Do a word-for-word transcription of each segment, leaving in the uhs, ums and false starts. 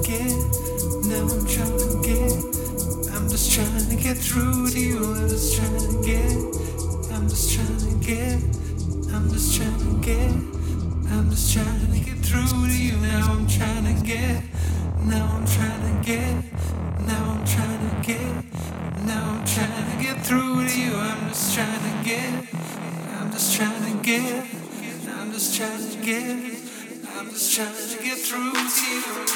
again, now I'm trying to get, I'm just trying to get through to you, I'm just trying to get, I'm just trying to get, I'm just trying to get, I'm just trying to get through to you, now I'm trying to get, now I'm trying to get, now I'm trying to get, now I'm trying to get through to you, I'm just trying to get, I'm just trying to get, I'm just trying to get, I'm just trying to get through to you.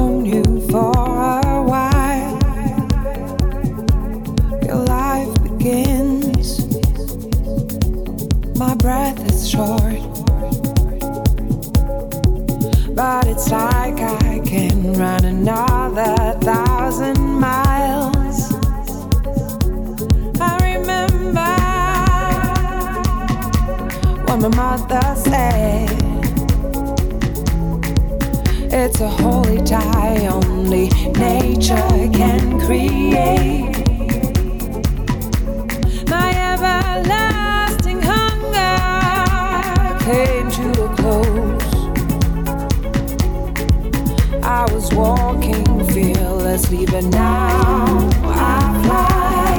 known you for a while. Your life begins. My breath is short, but it's like I can run another thousand miles. I remember what my mother said. It's a holy tie only nature can create. My everlasting hunger came to a close. I was walking fearlessly, but now I fly.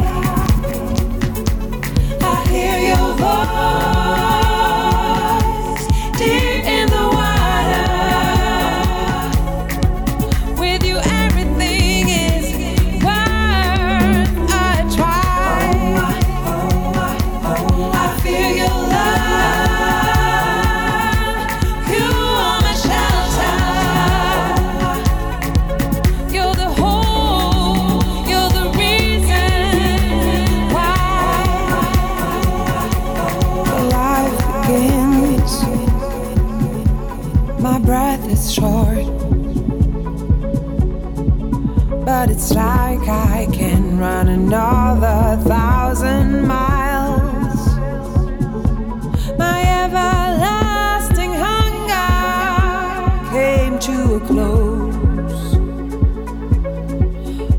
I hear your voice, dear. Short, but it's like I can run another thousand miles. My everlasting hunger came to a close.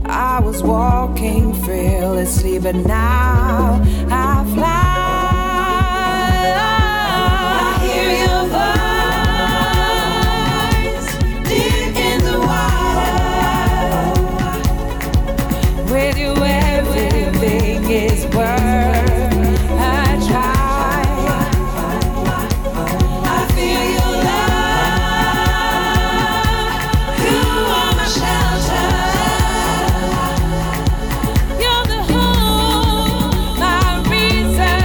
I was walking fearlessly, but now I fly. I hear your voice. Is worth a try. I feel your love. You are my shelter. You're the whole, my reason.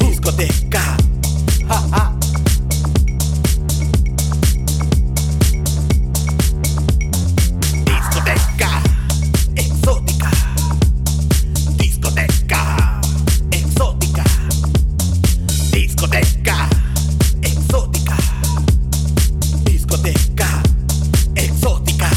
Discoteca, ha-ha. Discoteca exótica, discoteca exótica, discoteca exótica, discoteca exótica.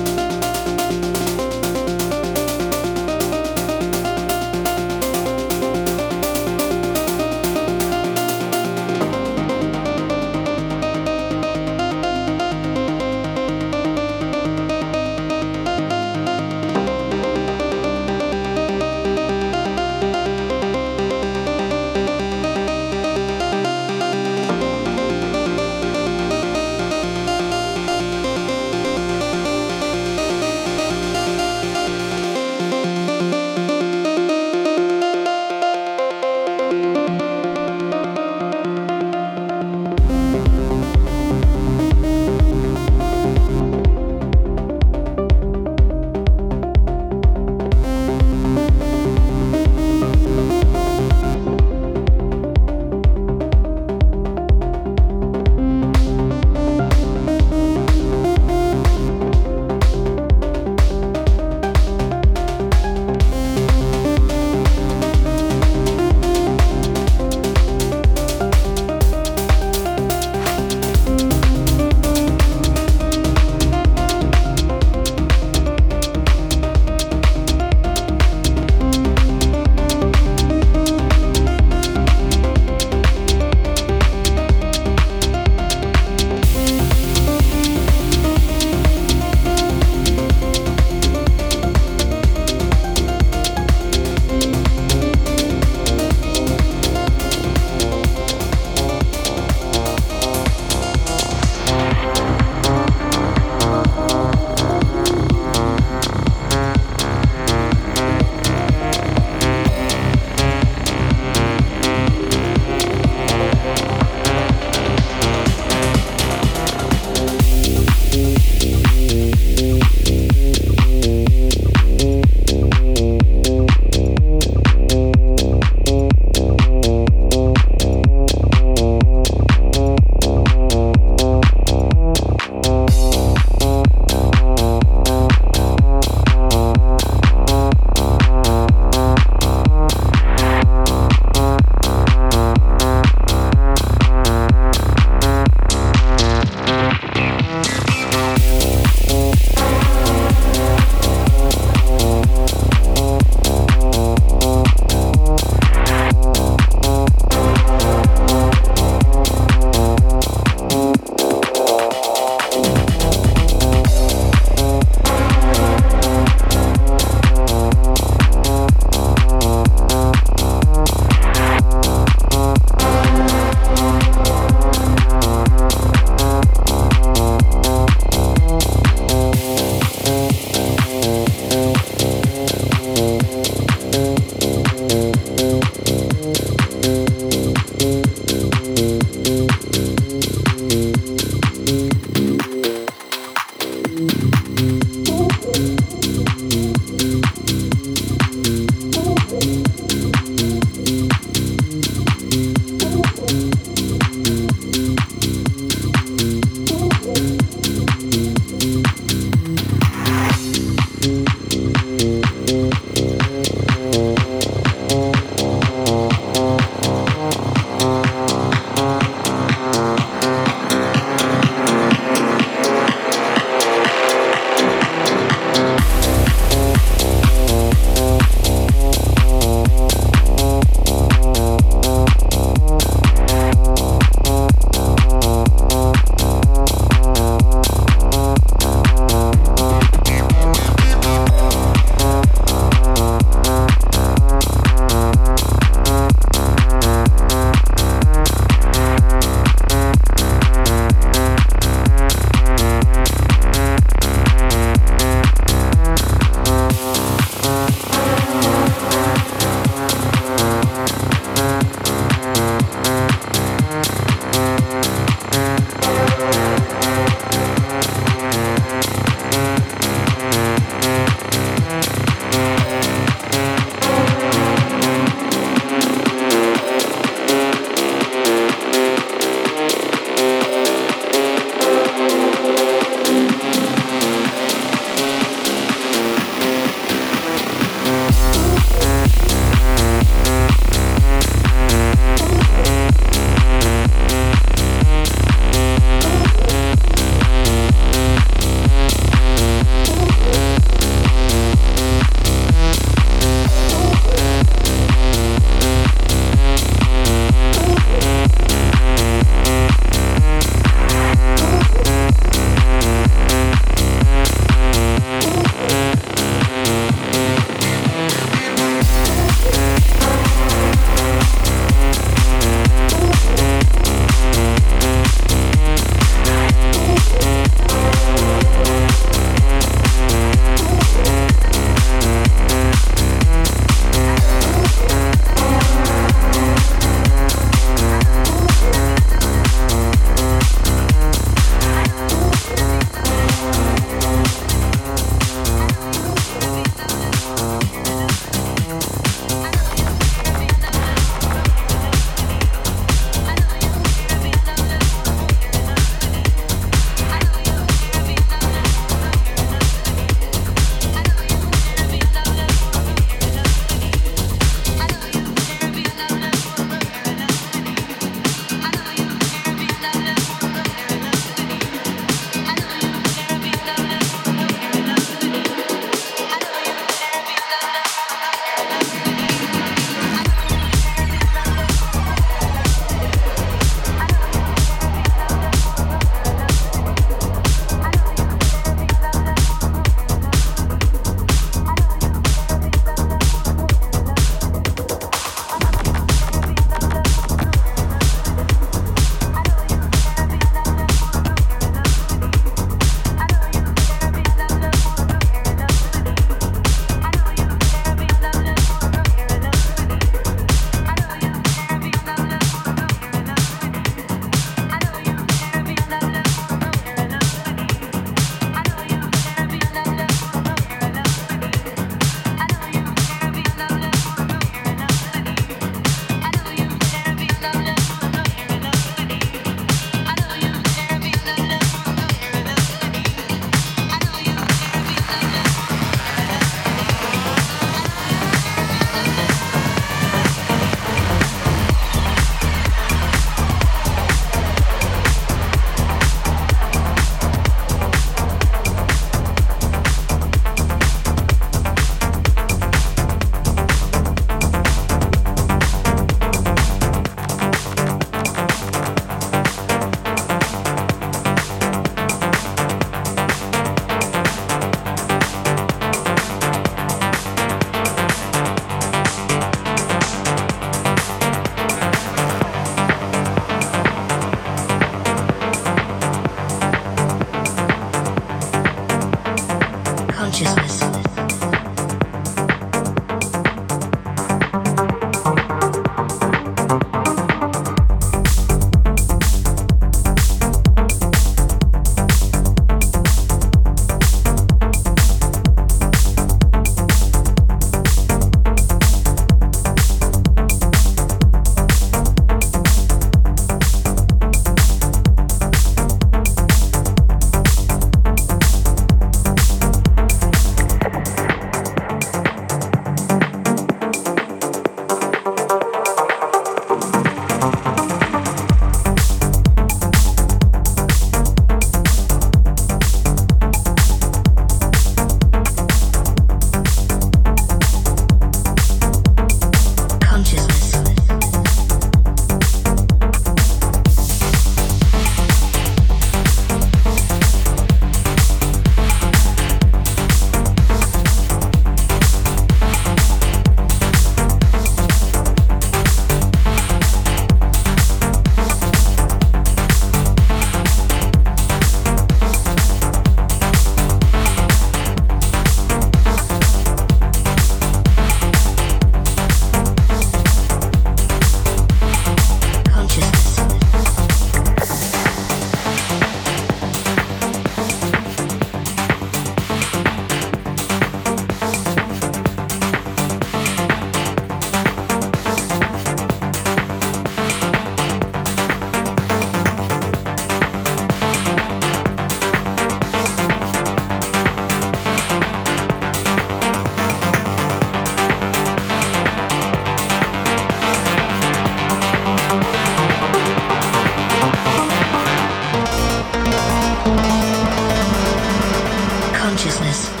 consciousness.